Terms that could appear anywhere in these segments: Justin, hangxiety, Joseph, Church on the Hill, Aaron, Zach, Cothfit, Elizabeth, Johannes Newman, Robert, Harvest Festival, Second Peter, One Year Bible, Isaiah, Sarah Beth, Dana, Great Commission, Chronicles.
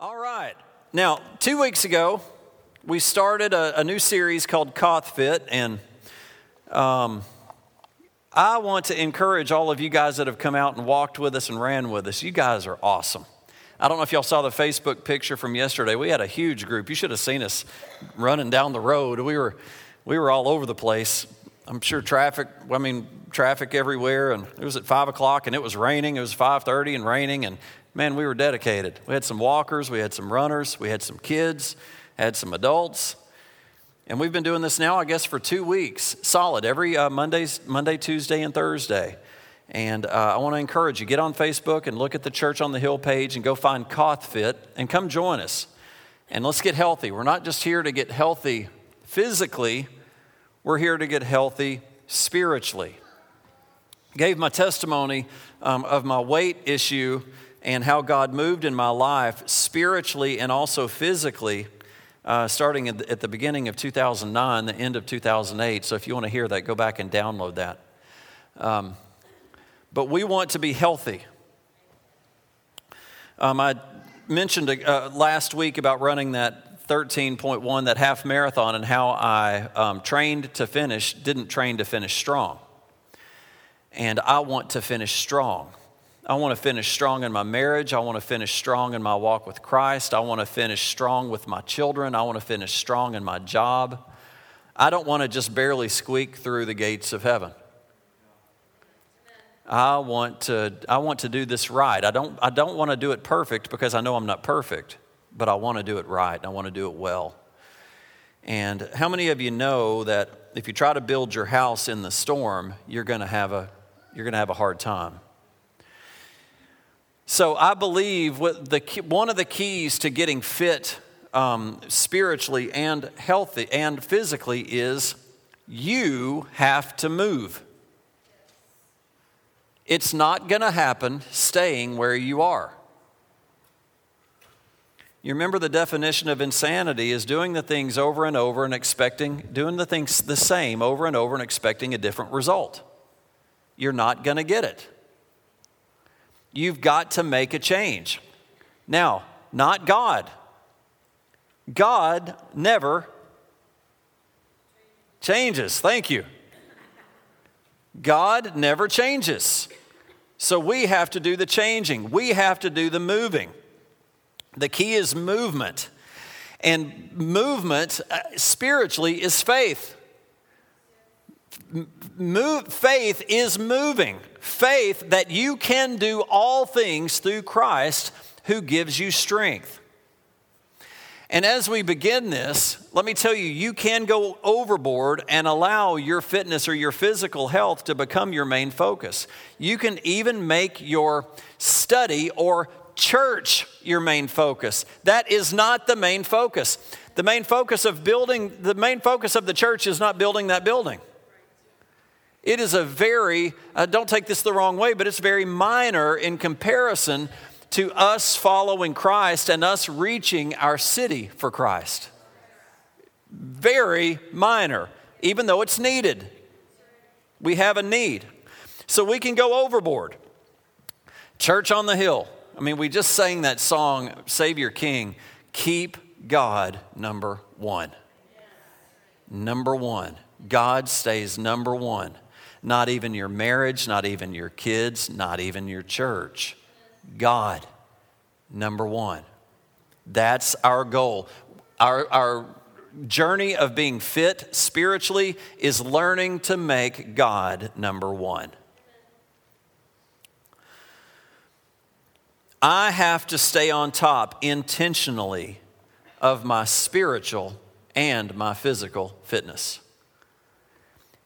All right. Now, 2 weeks ago, we started a new series called Cothfit, and I want to encourage all of you guys that have come out and walked with us and ran with us. You guys are awesome. I don't know if y'all saw the Facebook picture from yesterday. We had a huge group. You should have seen us running down the road. We were all over the place. I'm sure traffic everywhere, and it was at 5 o'clock, and it was raining. It was 5:30 and raining, and man, we were dedicated. We had some walkers, we had some runners, we had some kids, had some adults. And we've been doing this now, I guess, for 2 weeks solid, every Monday, Tuesday, and Thursday. And I want to encourage you, get on Facebook and look at the Church on the Hill page and go find Cothfit and come join us. And let's get healthy. We're not just here to get healthy physically, we're here to get healthy spiritually. I gave my testimony of my weight issue and how God moved in my life spiritually and also physically, starting at the beginning of 2009, the end of 2008. So if you want to hear that, go back and download that. But we want to be healthy. I mentioned last week about running that 13.1, that half marathon, and how I trained to finish, didn't train to finish strong. And I want to finish strong. I want to finish strong in my marriage. I want to finish strong in my walk with Christ. I want to finish strong with my children. I want to finish strong in my job. I don't want to just barely squeak through the gates of heaven. I want to do this right. I don't want to do it perfect because I know I'm not perfect, but I want to do it right and I want to do it well. And how many of you know that if you try to build your house in the storm, you're going to have a hard time? So I believe one of the keys to getting fit spiritually and healthy and physically is you have to move. It's not going to happen staying where you are. You remember the definition of insanity is doing the things over and over and doing the things the same over and over and expecting a different result. You're not going to get it. You've got to make a change. Now, not God. God never changes. Thank you. God never changes. So we have to do the changing. We have to do the moving. The key is movement. And movement spiritually is faith. Faith is moving. Faith that you can do all things through Christ who gives you strength. And as we begin this, let me tell you, you can go overboard and allow your fitness or your physical health to become your main focus. You can even make your study or church your main focus. That is not the main focus. The main focus of the church is not building that building. It is a very, don't take this the wrong way, but it's very minor in comparison to us following Christ and us reaching our city for Christ. Very minor, even though it's needed. We have a need. So we can go overboard. Church on the Hill. I mean, we just sang that song, Savior King, keep God number one. Number one. God stays number one. Not even your marriage, not even your kids, not even your church. God, number one. That's our goal. Our journey of being fit spiritually is learning to make God number one. I have to stay on top intentionally of my spiritual and my physical fitness.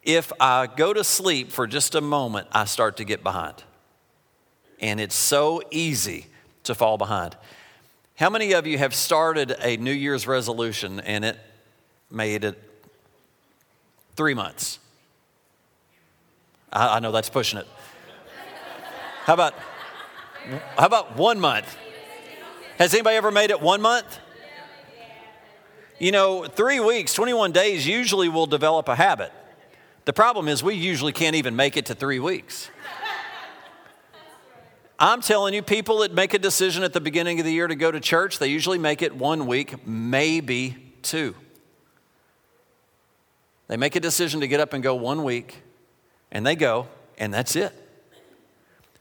If I go to sleep for just a moment, I start to get behind. And it's so easy to fall behind. How many of you have started a New Year's resolution and it made it 3 months? I know that's pushing it. How about 1 month? Has anybody ever made it 1 month? You know, 3 weeks, 21 days usually will develop a habit. The problem is we usually can't even make it to 3 weeks. I'm telling you, people that make a decision at the beginning of the year to go to church, they usually make it 1 week, maybe 2. They make a decision to get up and go 1 week, and they go, and that's it.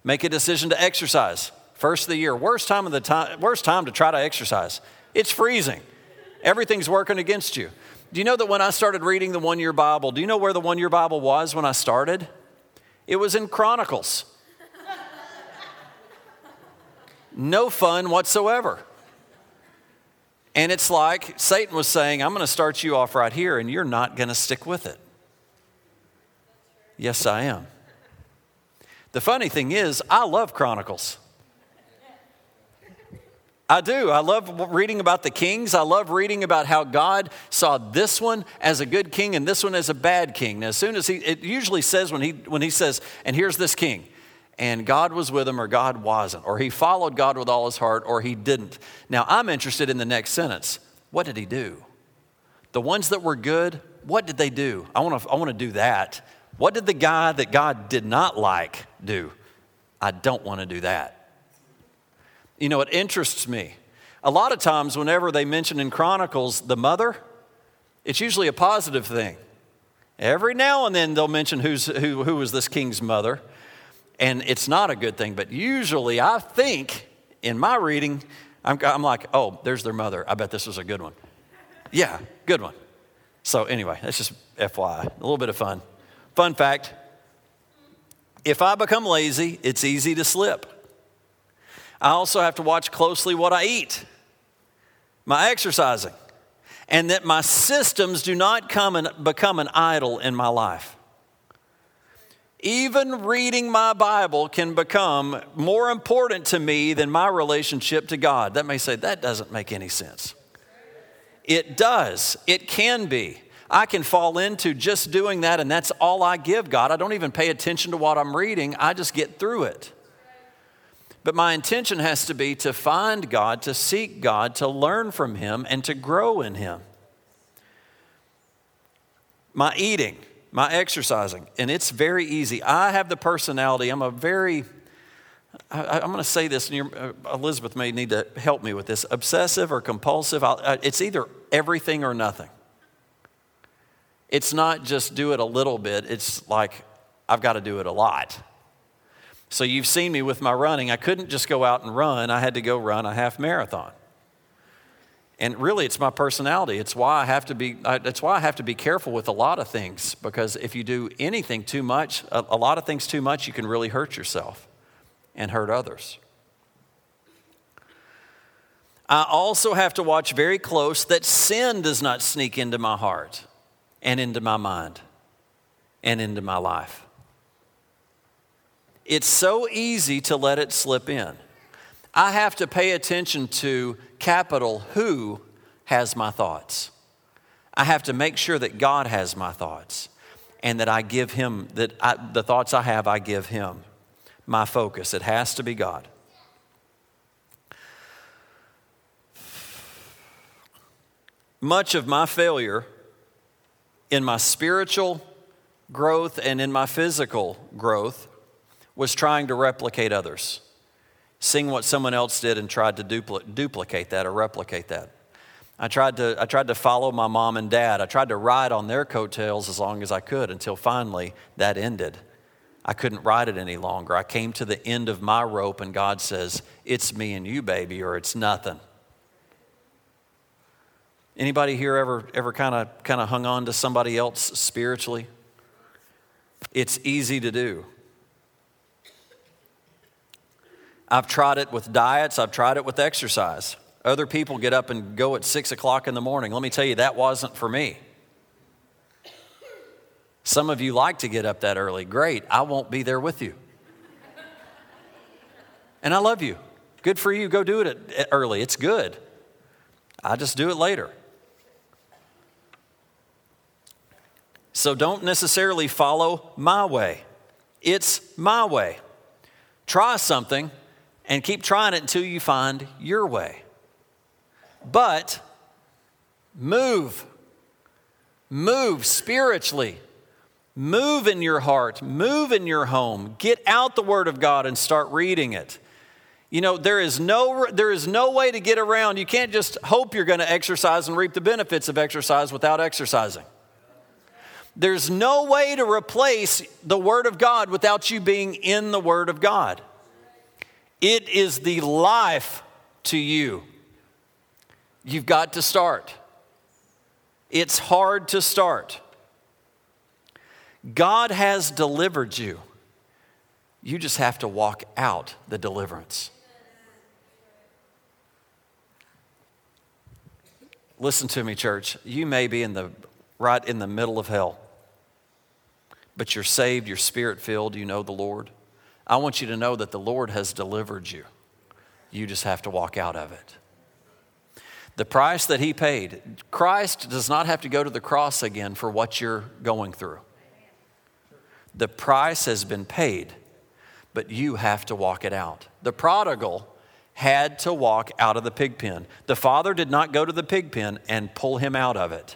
Make a decision to exercise. First of the year, worst time to try to exercise. It's freezing. Everything's working against you. Do you know that when I started reading the One Year Bible, do you know where the One Year Bible was when I started? It was in Chronicles. No fun whatsoever. And it's like Satan was saying, I'm going to start you off right here, and you're not going to stick with it. Yes, I am. The funny thing is, I love Chronicles. I do. I love reading about the kings. I love reading about how God saw this one as a good king and this one as a bad king. Now, as soon as it usually says when he says, and here's this king, and God was with him, or God wasn't, or he followed God with all his heart, or he didn't. Now, I'm interested in the next sentence. What did he do? The ones that were good, what did they do? I want to do that. What did the guy that God did not like do? I don't want to do that. You know, it interests me. A lot of times whenever they mention in Chronicles the mother, it's usually a positive thing. Every now and then they'll mention who was this king's mother, and it's not a good thing. But usually I think, in my reading, I'm like, oh, there's their mother. I bet this was a good one. Yeah, good one. So anyway, that's just FYI, a little bit of fun. Fun fact, if I become lazy, it's easy to slip. I also have to watch closely what I eat, my exercising, and that my systems do not come and become an idol in my life. Even reading my Bible can become more important to me than my relationship to God. That may say, that doesn't make any sense. It does. It can be. I can fall into just doing that, and that's all I give God. I don't even pay attention to what I'm reading. I just get through it. But my intention has to be to find God, to seek God, to learn from Him, and to grow in Him. My eating, my exercising, and it's very easy. I have the personality. I'm going to say this, and Elizabeth may need to help me with this, obsessive or compulsive. It's either everything or nothing. It's not just do it a little bit. It's like I've got to do it a lot. So you've seen me with my running. I couldn't just go out and run. I had to go run a half marathon. And really, it's my personality. It's why I have to be. That's why I have to be careful with a lot of things, because if you do anything too much, a lot of things too much, you can really hurt yourself and hurt others. I also have to watch very close that sin does not sneak into my heart and into my mind and into my life. It's so easy to let it slip in. I have to pay attention to capital who has my thoughts. I have to make sure that God has my thoughts and that I give Him, the thoughts I have, I give Him my focus. It has to be God. Much of my failure in my spiritual growth and in my physical growth was trying to replicate others, seeing what someone else did and tried to duplicate that or replicate that. I tried to follow my mom and dad. I tried to ride on their coattails as long as I could until finally that ended. I couldn't ride it any longer. I came to the end of my rope, and God says, it's me and you, baby, or it's nothing. Anybody here ever kind of hung on to somebody else spiritually? It's easy to do. I've tried it with diets. I've tried it with exercise. Other people get up and go at 6 o'clock in the morning. Let me tell you, that wasn't for me. Some of you like to get up that early. Great. I won't be there with you. And I love you. Good for you. Go do it early. It's good. I just do it later. So don't necessarily follow my way. It's my way. Try something. And keep trying it until you find your way. But move. Move spiritually. Move in your heart. Move in your home. Get out the Word of God and start reading it. You know, there is no way to get around. You can't just hope you're going to exercise and reap the benefits of exercise without exercising. There's no way to replace the Word of God without you being in the Word of God. It is the life to you. You've got to start. It's hard to start. God has delivered you. You just have to walk out the deliverance. Listen to me, church. You may be right in the middle of hell, but you're saved, you're spirit-filled, you know the Lord. I want you to know that the Lord has delivered you. You just have to walk out of it. The price that he paid, Christ does not have to go to the cross again for what you're going through. The price has been paid, but you have to walk it out. The prodigal had to walk out of the pig pen. The father did not go to the pig pen and pull him out of it.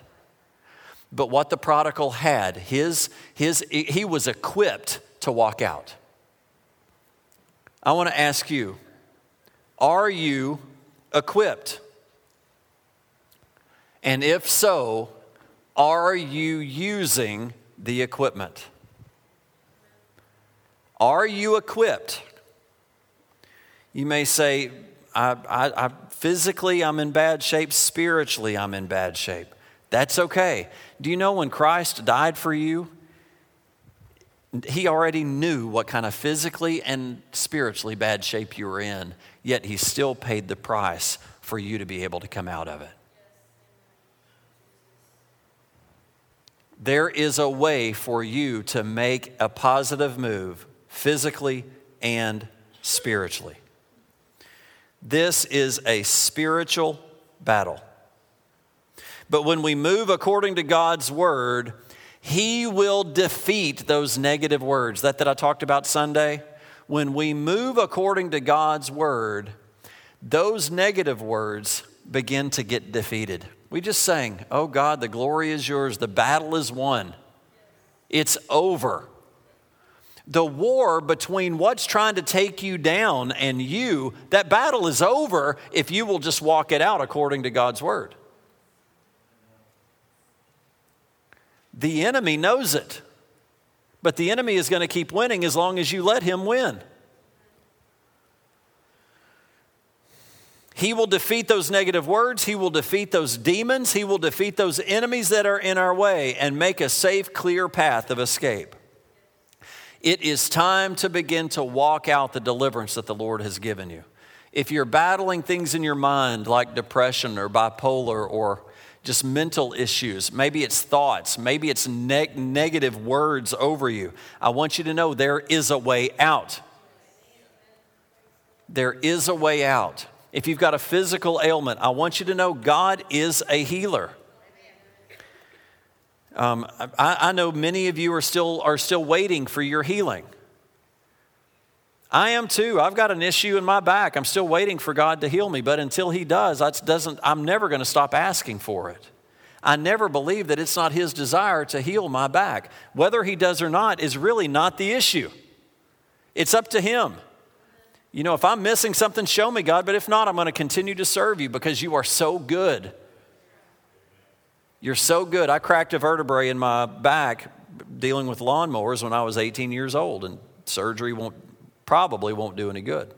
But what the prodigal had, he was equipped to walk out. I want to ask you, are you equipped? And if so, are you using the equipment? Are you equipped? You may say, I physically I'm in bad shape, spiritually I'm in bad shape. That's okay. Do you know when Christ died for you, he already knew what kind of physically and spiritually bad shape you were in, yet he still paid the price for you to be able to come out of it. There is a way for you to make a positive move physically and spiritually. This is a spiritual battle. But when we move according to God's word, he will defeat those negative words that I talked about Sunday. When we move according to God's word, those negative words begin to get defeated. We just sang, "Oh God, the glory is yours, the battle is won." It's over. The war between what's trying to take you down and you, that battle is over if you will just walk it out according to God's word. The enemy knows it, but the enemy is going to keep winning as long as you let him win. He will defeat those negative words. He will defeat those demons. He will defeat those enemies that are in our way and make a safe, clear path of escape. It is time to begin to walk out the deliverance that the Lord has given you. If you're battling things in your mind like depression or bipolar or just mental issues, maybe it's thoughts, maybe it's negative words over you, I want you to know there is a way out. There is a way out. If you've got a physical ailment, I want you to know God is a healer. I know many of you are still waiting for your healing. I am too. I've got an issue in my back. I'm still waiting for God to heal me, but until he does, I'm never going to stop asking for it. I never believe that it's not his desire to heal my back. Whether he does or not is really not the issue. It's up to him. You know, if I'm missing something, show me, God, but if not, I'm going to continue to serve you because you are so good. You're so good. I cracked a vertebrae in my back dealing with lawnmowers when I was 18 years old, and surgery probably won't do any good.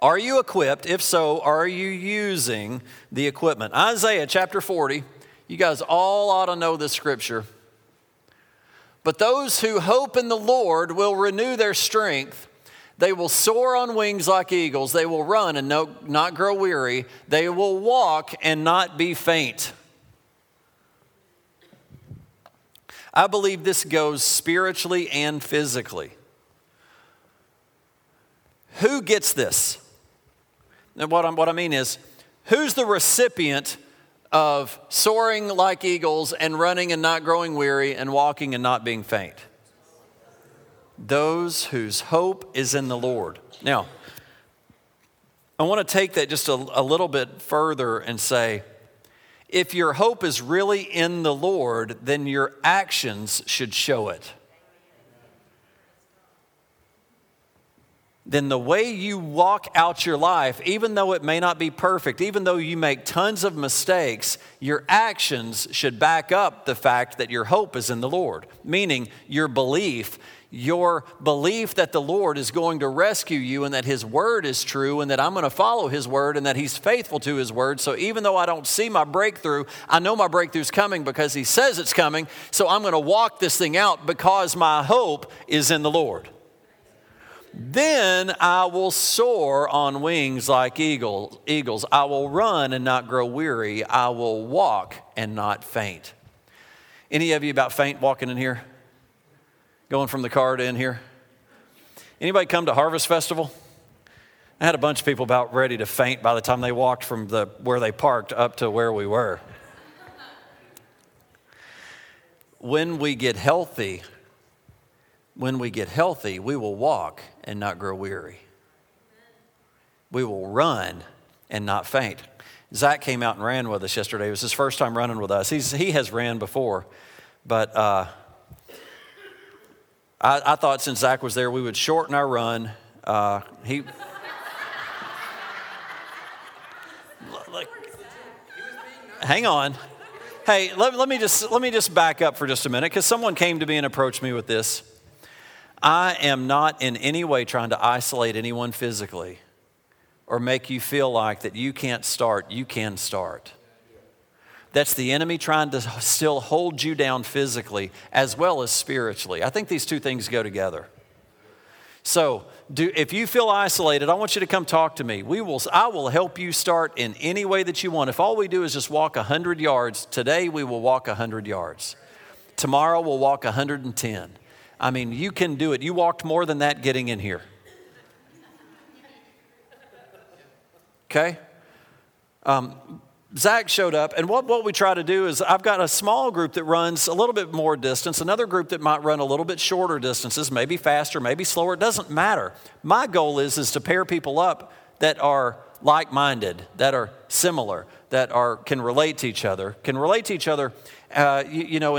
Are you equipped? If so, are you using the equipment? Isaiah chapter 40, you guys all ought to know this scripture. But those who hope in the Lord will renew their strength. They will soar on wings like eagles. They will run and not grow weary. They will walk and not be faint. I believe this goes spiritually and physically. Who gets this? And what I mean is, who's the recipient of soaring like eagles and running and not growing weary and walking and not being faint? Those whose hope is in the Lord. Now, I want to take that just a little bit further and say, if your hope is really in the Lord, then your actions should show it. then the way you walk out your life, even though it may not be perfect, even though you make tons of mistakes, your actions should back up the fact that your hope is in the Lord, meaning your belief that the Lord is going to rescue you and that His word is true and that I'm going to follow His word and that He's faithful to His word. So even though I don't see my breakthrough, I know my breakthrough's coming because He says it's coming. So I'm going to walk this thing out because my hope is in the Lord. Then I will soar on wings like eagles. I will run and not grow weary. I will walk and not faint. Any of you about faint walking in here? Going from the car to in here? Anybody come to Harvest Festival? I had a bunch of people about ready to faint by the time they walked from where they parked up to where we were. When we get healthy, we will walk and not grow weary. We will run and not faint. Zach came out and ran with us yesterday. It was his first time running with us. He has ran before, but I thought since Zach was there, we would shorten our run. Hang on. Hey, let me just back up for just a minute because someone came to me and approached me with this. I am not in any way trying to isolate anyone physically or make you feel like that you can't start, you can start. That's the enemy trying to still hold you down physically as well as spiritually. I think these two things go together. So if you feel isolated, I want you to come talk to me. I will help you start in any way that you want. If all we do is just walk 100 yards, today we will walk 100 yards. Tomorrow we'll walk 110. I mean, you can do it. You walked more than that getting in here. Okay? Zach showed up, and what we try to do is I've got a small group that runs a little bit more distance, another group that might run a little bit shorter distances, maybe faster, maybe slower. It doesn't matter. My goal is to pair people up that are like-minded, that are similar, that can relate to each other, in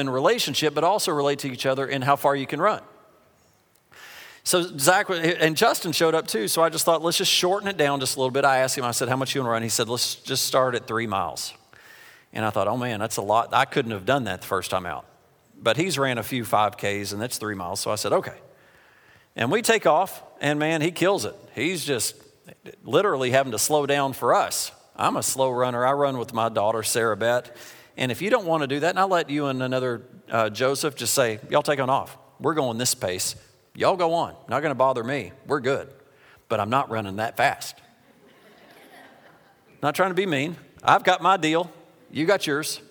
relationship, but also relate to each other in how far you can run. So Zach and Justin showed up too, so I just thought, let's just shorten it down just a little bit. I asked him, I said, how much you want to run? He said, let's just start at 3 miles. And I thought, oh man, that's a lot. I couldn't have done that the first time out. But he's ran a few 5Ks, and that's 3 miles, so I said, okay. And we take off, and man, he kills it. He's just literally having to slow down for us. I'm a slow runner. I run with my daughter, Sarah Beth. And if you don't want to do that, and I'll let you and another Joseph just say, y'all take on off. We're going this pace. Y'all go on. Not going to bother me. We're good. But I'm not running that fast. Not trying to be mean. I've got my deal. You got yours.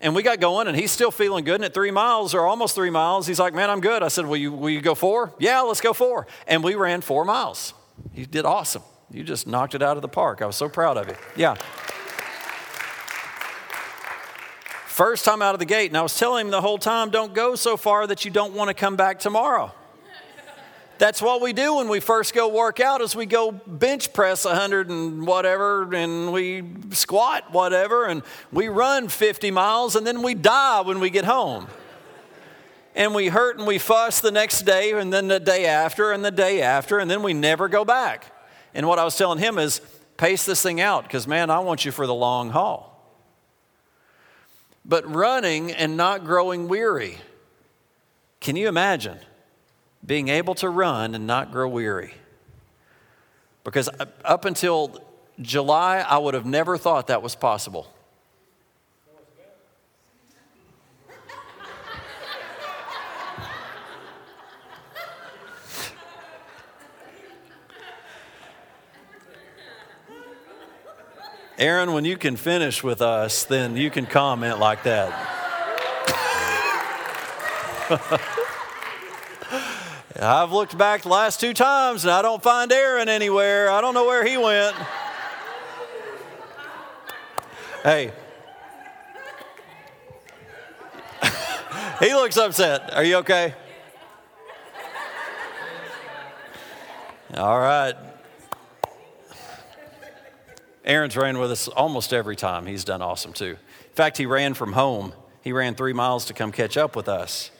And we got going, and he's still feeling good. And at 3 miles or almost 3 miles, he's like, man, I'm good. I said, will you go 4? Yeah, let's go 4. And we ran 4 miles. You did awesome. You just knocked it out of the park. I was so proud of you. Yeah. First time out of the gate, and I was telling him the whole time, don't go so far that you don't want to come back tomorrow. That's what we do when we first go work out is we go bench press 100 and whatever, and we squat whatever, and we run 50 miles, and then we die when we get home. And we hurt and we fuss the next day, and then the day after, and then we never go back. And what I was telling him is, pace this thing out, because, man, I want you for the long haul. But running and not growing weary. Can you imagine being able to run and not grow weary? Because up until July, I would have never thought that was possible. Aaron, when you can finish with us, then you can comment like that. I've looked back the last 2 times, and I don't find Aaron anywhere. I don't know where he went. Hey. He looks upset. Are you okay? All right. Aaron's ran with us almost every time. He's done awesome too. In fact, he ran from home. He ran 3 miles to come catch up with us.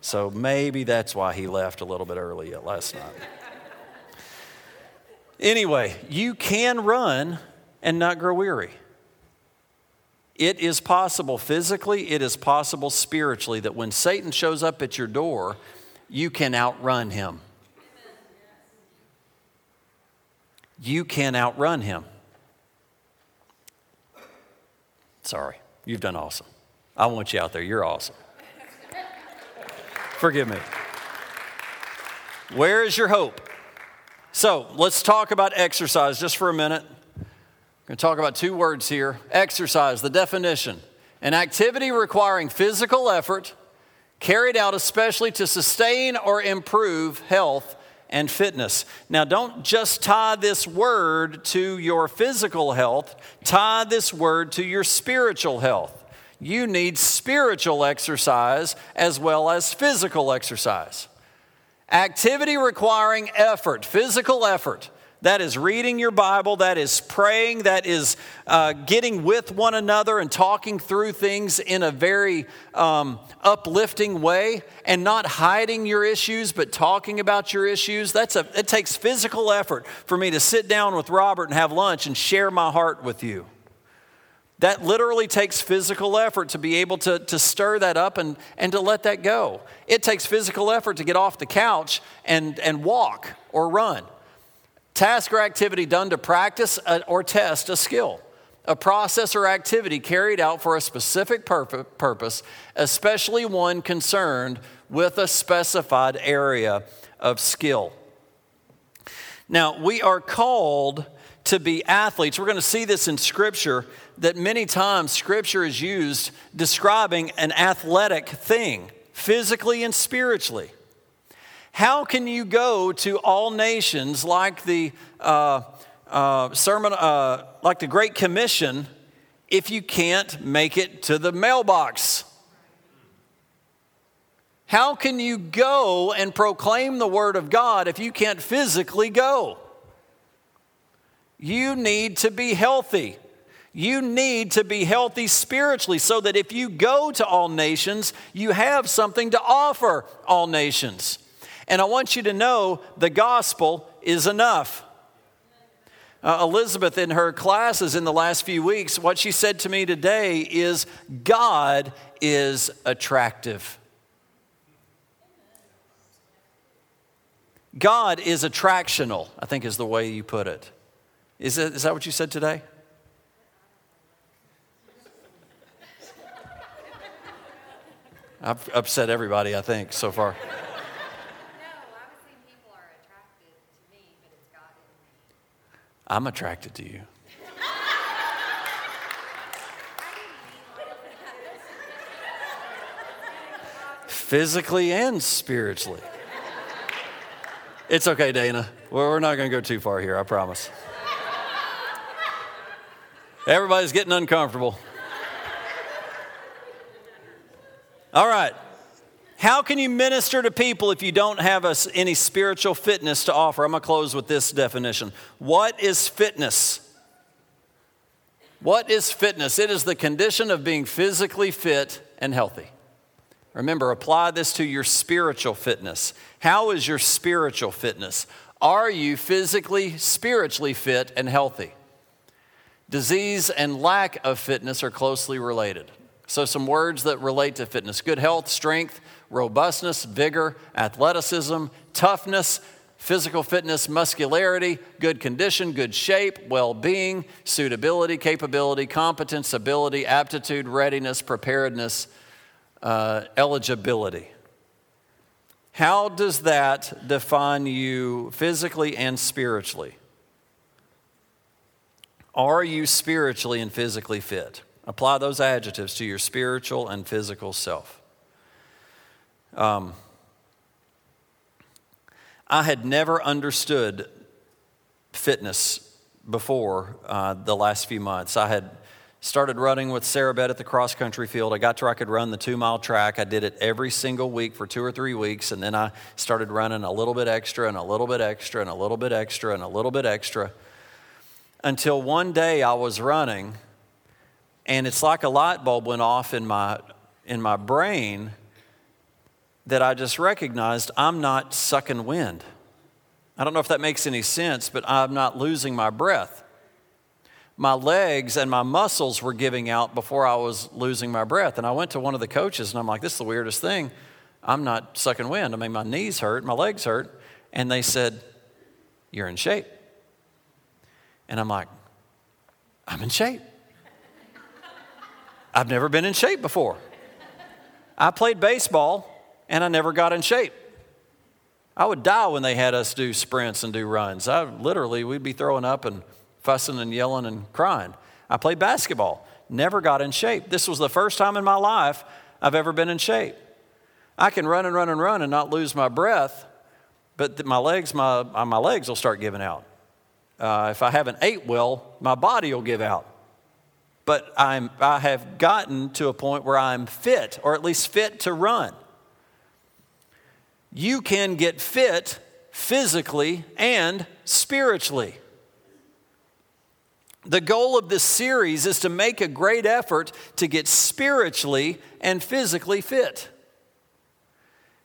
So maybe that's why he left a little bit early last night. Anyway, you can run and not grow weary. It is possible physically, it is possible spiritually that when Satan shows up at your door, you can outrun him. You can outrun him. Sorry, you've done awesome. I want you out there. You're awesome. Forgive me. Where is your hope? So let's talk about exercise just for a minute. We're going to talk about two words here. Exercise, the definition. An activity requiring physical effort carried out especially to sustain or improve health and fitness. Now, don't just tie this word to your physical health. Tie this word to your spiritual health. You need spiritual exercise as well as physical exercise. Activity requiring effort, physical effort. That is reading your Bible, that is praying, that is getting with one another and talking through things in a very uplifting way and not hiding your issues but talking about your issues. It takes physical effort for me to sit down with Robert and have lunch and share my heart with you. That literally takes physical effort to be able to stir that up and to let that go. It takes physical effort to get off the couch and walk or run. Task or activity done to practice or test a skill. A process or activity carried out for a specific purpose, especially one concerned with a specified area of skill. Now, we are called to be athletes. We're going to see this in Scripture, that many times Scripture is used describing an athletic thing, physically and spiritually. How can you go to all nations like the Great Commission if you can't make it to the mailbox? How can you go and proclaim the Word of God if you can't physically go? You need to be healthy. You need to be healthy spiritually so that if you go to all nations, you have something to offer all nations. And I want you to know the gospel is enough. Elizabeth, in her classes in the last few weeks, what she said to me today is, God is attractive. God is attractional, I think is the way you put it. Is that what you said today? I've upset everybody, I think, so far. I'm attracted to you. Physically and spiritually. It's okay, Dana. We're not going to go too far here, I promise. Everybody's getting uncomfortable. All right. How can you minister to people if you don't have any spiritual fitness to offer? I'm going to close with this definition. What is fitness? What is fitness? It is the condition of being physically fit and healthy. Remember, apply this to your spiritual fitness. How is your spiritual fitness? Are you physically, spiritually fit and healthy? Disease and lack of fitness are closely related. So some words that relate to fitness: good health, strength, robustness, vigor, athleticism, toughness, physical fitness, muscularity, good condition, good shape, well-being, suitability, capability, competence, ability, aptitude, readiness, preparedness, eligibility. How does that define you physically and spiritually? Are you spiritually and physically fit? Apply those adjectives to your spiritual and physical self. I had never understood fitness before the last few months. I had started running with Sarah Beth at the cross-country field. I got to where I could run the 2-mile track. I did it every single week for 2 or 3 weeks, and then I started running a little bit extra and a little bit extra and a little bit extra and a little bit extra until one day I was running, and it's like a light bulb went off in my brain that I just recognized I'm not sucking wind. I don't know if that makes any sense, but I'm not losing my breath. My legs and my muscles were giving out before I was losing my breath. And I went to one of the coaches, and I'm like, this is the weirdest thing. I'm not sucking wind. I mean, my knees hurt, my legs hurt. And they said, you're in shape. And I'm like, I'm in shape. I've never been in shape before. I played baseball, and I never got in shape. I would die when they had us do sprints and do runs. We'd be throwing up and fussing and yelling and crying. I played basketball, never got in shape. This was the first time in my life I've ever been in shape. I can run and run and run and not lose my breath, but my legs will start giving out. If I haven't ate well, my body will give out. But I have gotten to a point where I'm fit, or at least fit to run. You can get fit physically and spiritually. The goal of this series is to make a great effort to get spiritually and physically fit.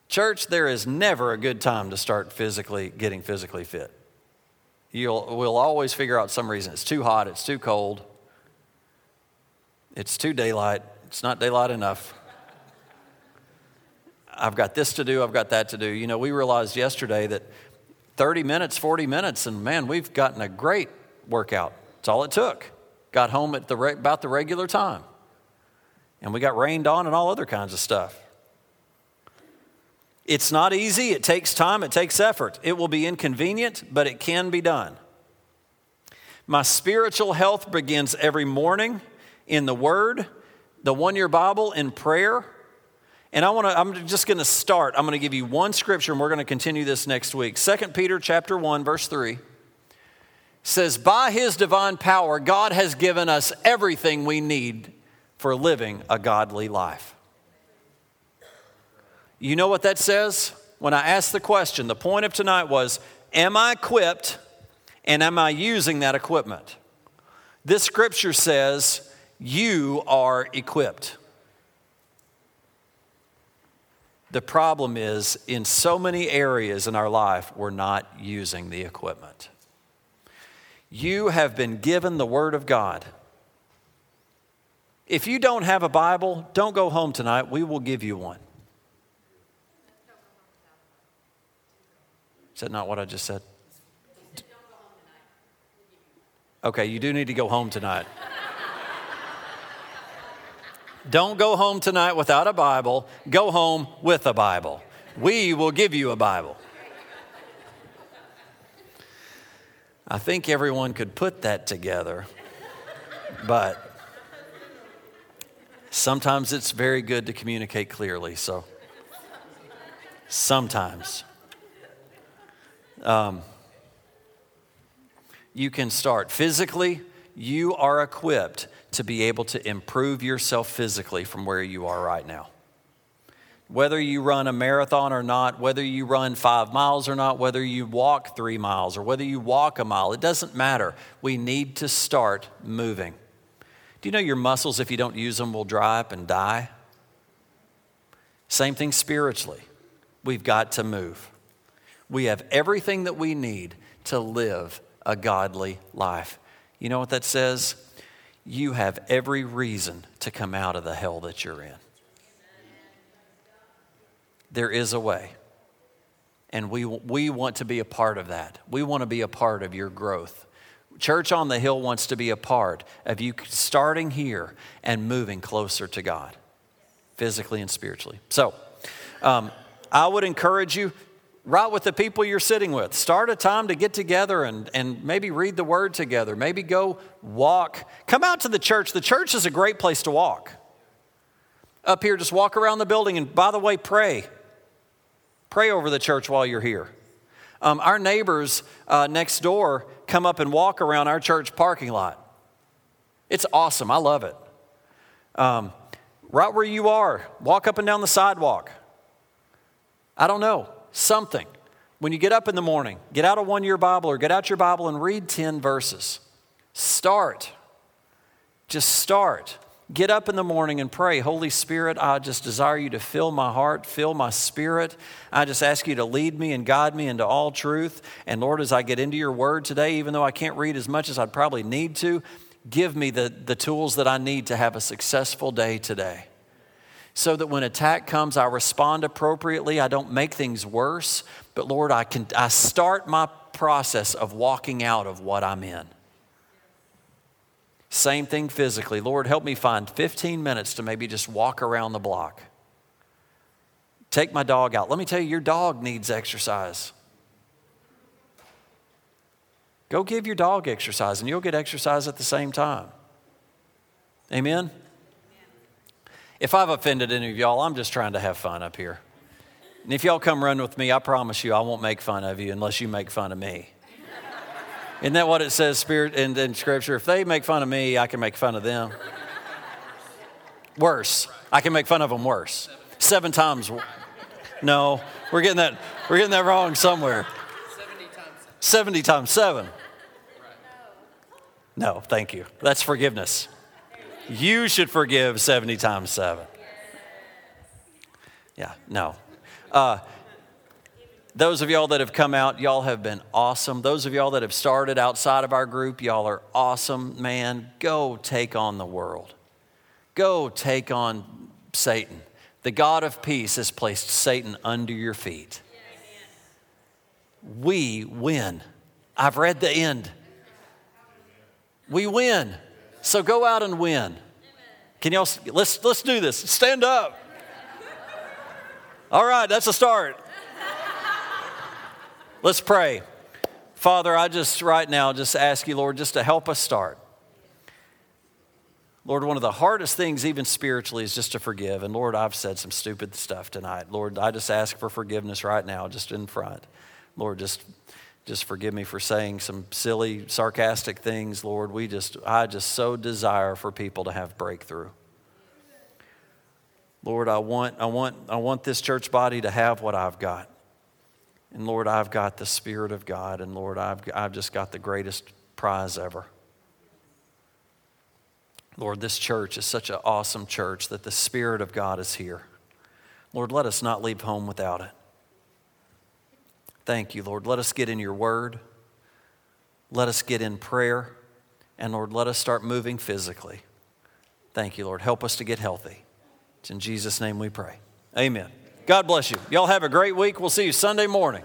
Church, there is never a good time to start getting physically fit. We'll always figure out some reason. It's too hot, it's too cold, it's too daylight, it's not daylight enough. I've got this to do, I've got that to do. You know, we realized yesterday that 30 minutes, 40 minutes, and man, we've gotten a great workout. It's all it took. Got home at about the regular time. And we got rained on and all other kinds of stuff. It's not easy. It takes time. It takes effort. It will be inconvenient, but it can be done. My spiritual health begins every morning in the Word, the One Year Bible, in prayer. And I'm just going to start. I'm going to give you one scripture, and we're going to continue this next week. Second Peter chapter 1, verse 3. Says, by his divine power, God has given us everything we need for living a godly life. You know what that says? When I asked the question, the point of tonight was, am I equipped and am I using that equipment? This scripture says, you are equipped. The problem is, in so many areas in our life, we're not using the equipment. You have been given the Word of God. If you don't have a Bible, don't go home tonight. We will give you one. Is that not what I just said? Okay, you do need to go home tonight. Don't go home tonight without a Bible. Go home with a Bible. We will give you a Bible. I think everyone could put that together, but sometimes it's very good to communicate clearly, so sometimes. You can start. Physically, you are equipped to be able to improve yourself physically from where you are right now. Whether you run a marathon or not, whether you run 5 miles or not, whether you walk 3 miles or whether you walk a mile, it doesn't matter. We need to start moving. Do you know your muscles, if you don't use them, will dry up and die? Same thing spiritually. We've got to move. We have everything that we need to live a godly life. You know what that says? You have every reason to come out of the hell that you're in. There is a way, and we want to be a part of that. We want to be a part of your growth. Church on the Hill wants to be a part of you starting here and moving closer to God, physically and spiritually. So I would encourage you, write with the people you're sitting with. Start a time to get together and maybe read the Word together. Maybe go walk. Come out to the church. The church is a great place to walk. Up here, just walk around the building, and by the way, pray. Pray over the church while you're here. Our neighbors next door come up and walk around our church parking lot. It's awesome. I love it. Right where you are, walk up and down the sidewalk. I don't know, something. When you get up in the morning, get out a one-year Bible or get out your Bible and read 10 verses. Start. Just start. Get up in the morning and pray, Holy Spirit, I just desire you to fill my heart, fill my spirit. I just ask you to lead me and guide me into all truth. And Lord, as I get into your word today, even though I can't read as much as I'd probably need to, give me the tools that I need to have a successful day today. So that when attack comes, I respond appropriately. I don't make things worse. But Lord, I start my process of walking out of what I'm in. Same thing physically. Lord, help me find 15 minutes to maybe just walk around the block. Take my dog out. Let me tell you, your dog needs exercise. Go give your dog exercise, and you'll get exercise at the same time. Amen? If I've offended any of y'all, I'm just trying to have fun up here. And if y'all come run with me, I promise you I won't make fun of you unless you make fun of me. Isn't that what it says, Spirit, in Scripture? If they make fun of me, I can make fun of them. Worse. I can make fun of them worse. 7 times. No, we're getting that wrong somewhere. 70 times 7. No, thank you. That's forgiveness. You should forgive 70 times 7. Yeah, no. Those of y'all that have come out, y'all have been awesome. Those of y'all that have started outside of our group, y'all are awesome. Man, go take on the world. Go take on Satan. The God of peace has placed Satan under your feet. We win. I've read the end. We win. So go out and win. Can y'all, let's do this. Stand up. All right, that's a start. Let's pray. Father, I just right now just ask you, Lord, just to help us start. Lord, one of the hardest things even spiritually is just to forgive. And Lord, I've said some stupid stuff tonight. Lord, I just ask for forgiveness right now, just in front. Lord, just forgive me for saying some silly, sarcastic things. Lord, I just so desire for people to have breakthrough. Lord, I want this church body to have what I've got. And Lord, I've got the Spirit of God. And Lord, I've just got the greatest prize ever. Lord, this church is such an awesome church that the Spirit of God is here. Lord, let us not leave home without it. Thank you, Lord. Let us get in your word. Let us get in prayer. And Lord, let us start moving physically. Thank you, Lord. Help us to get healthy. It's in Jesus' name we pray. Amen. God bless you. Y'all have a great week. We'll see you Sunday morning.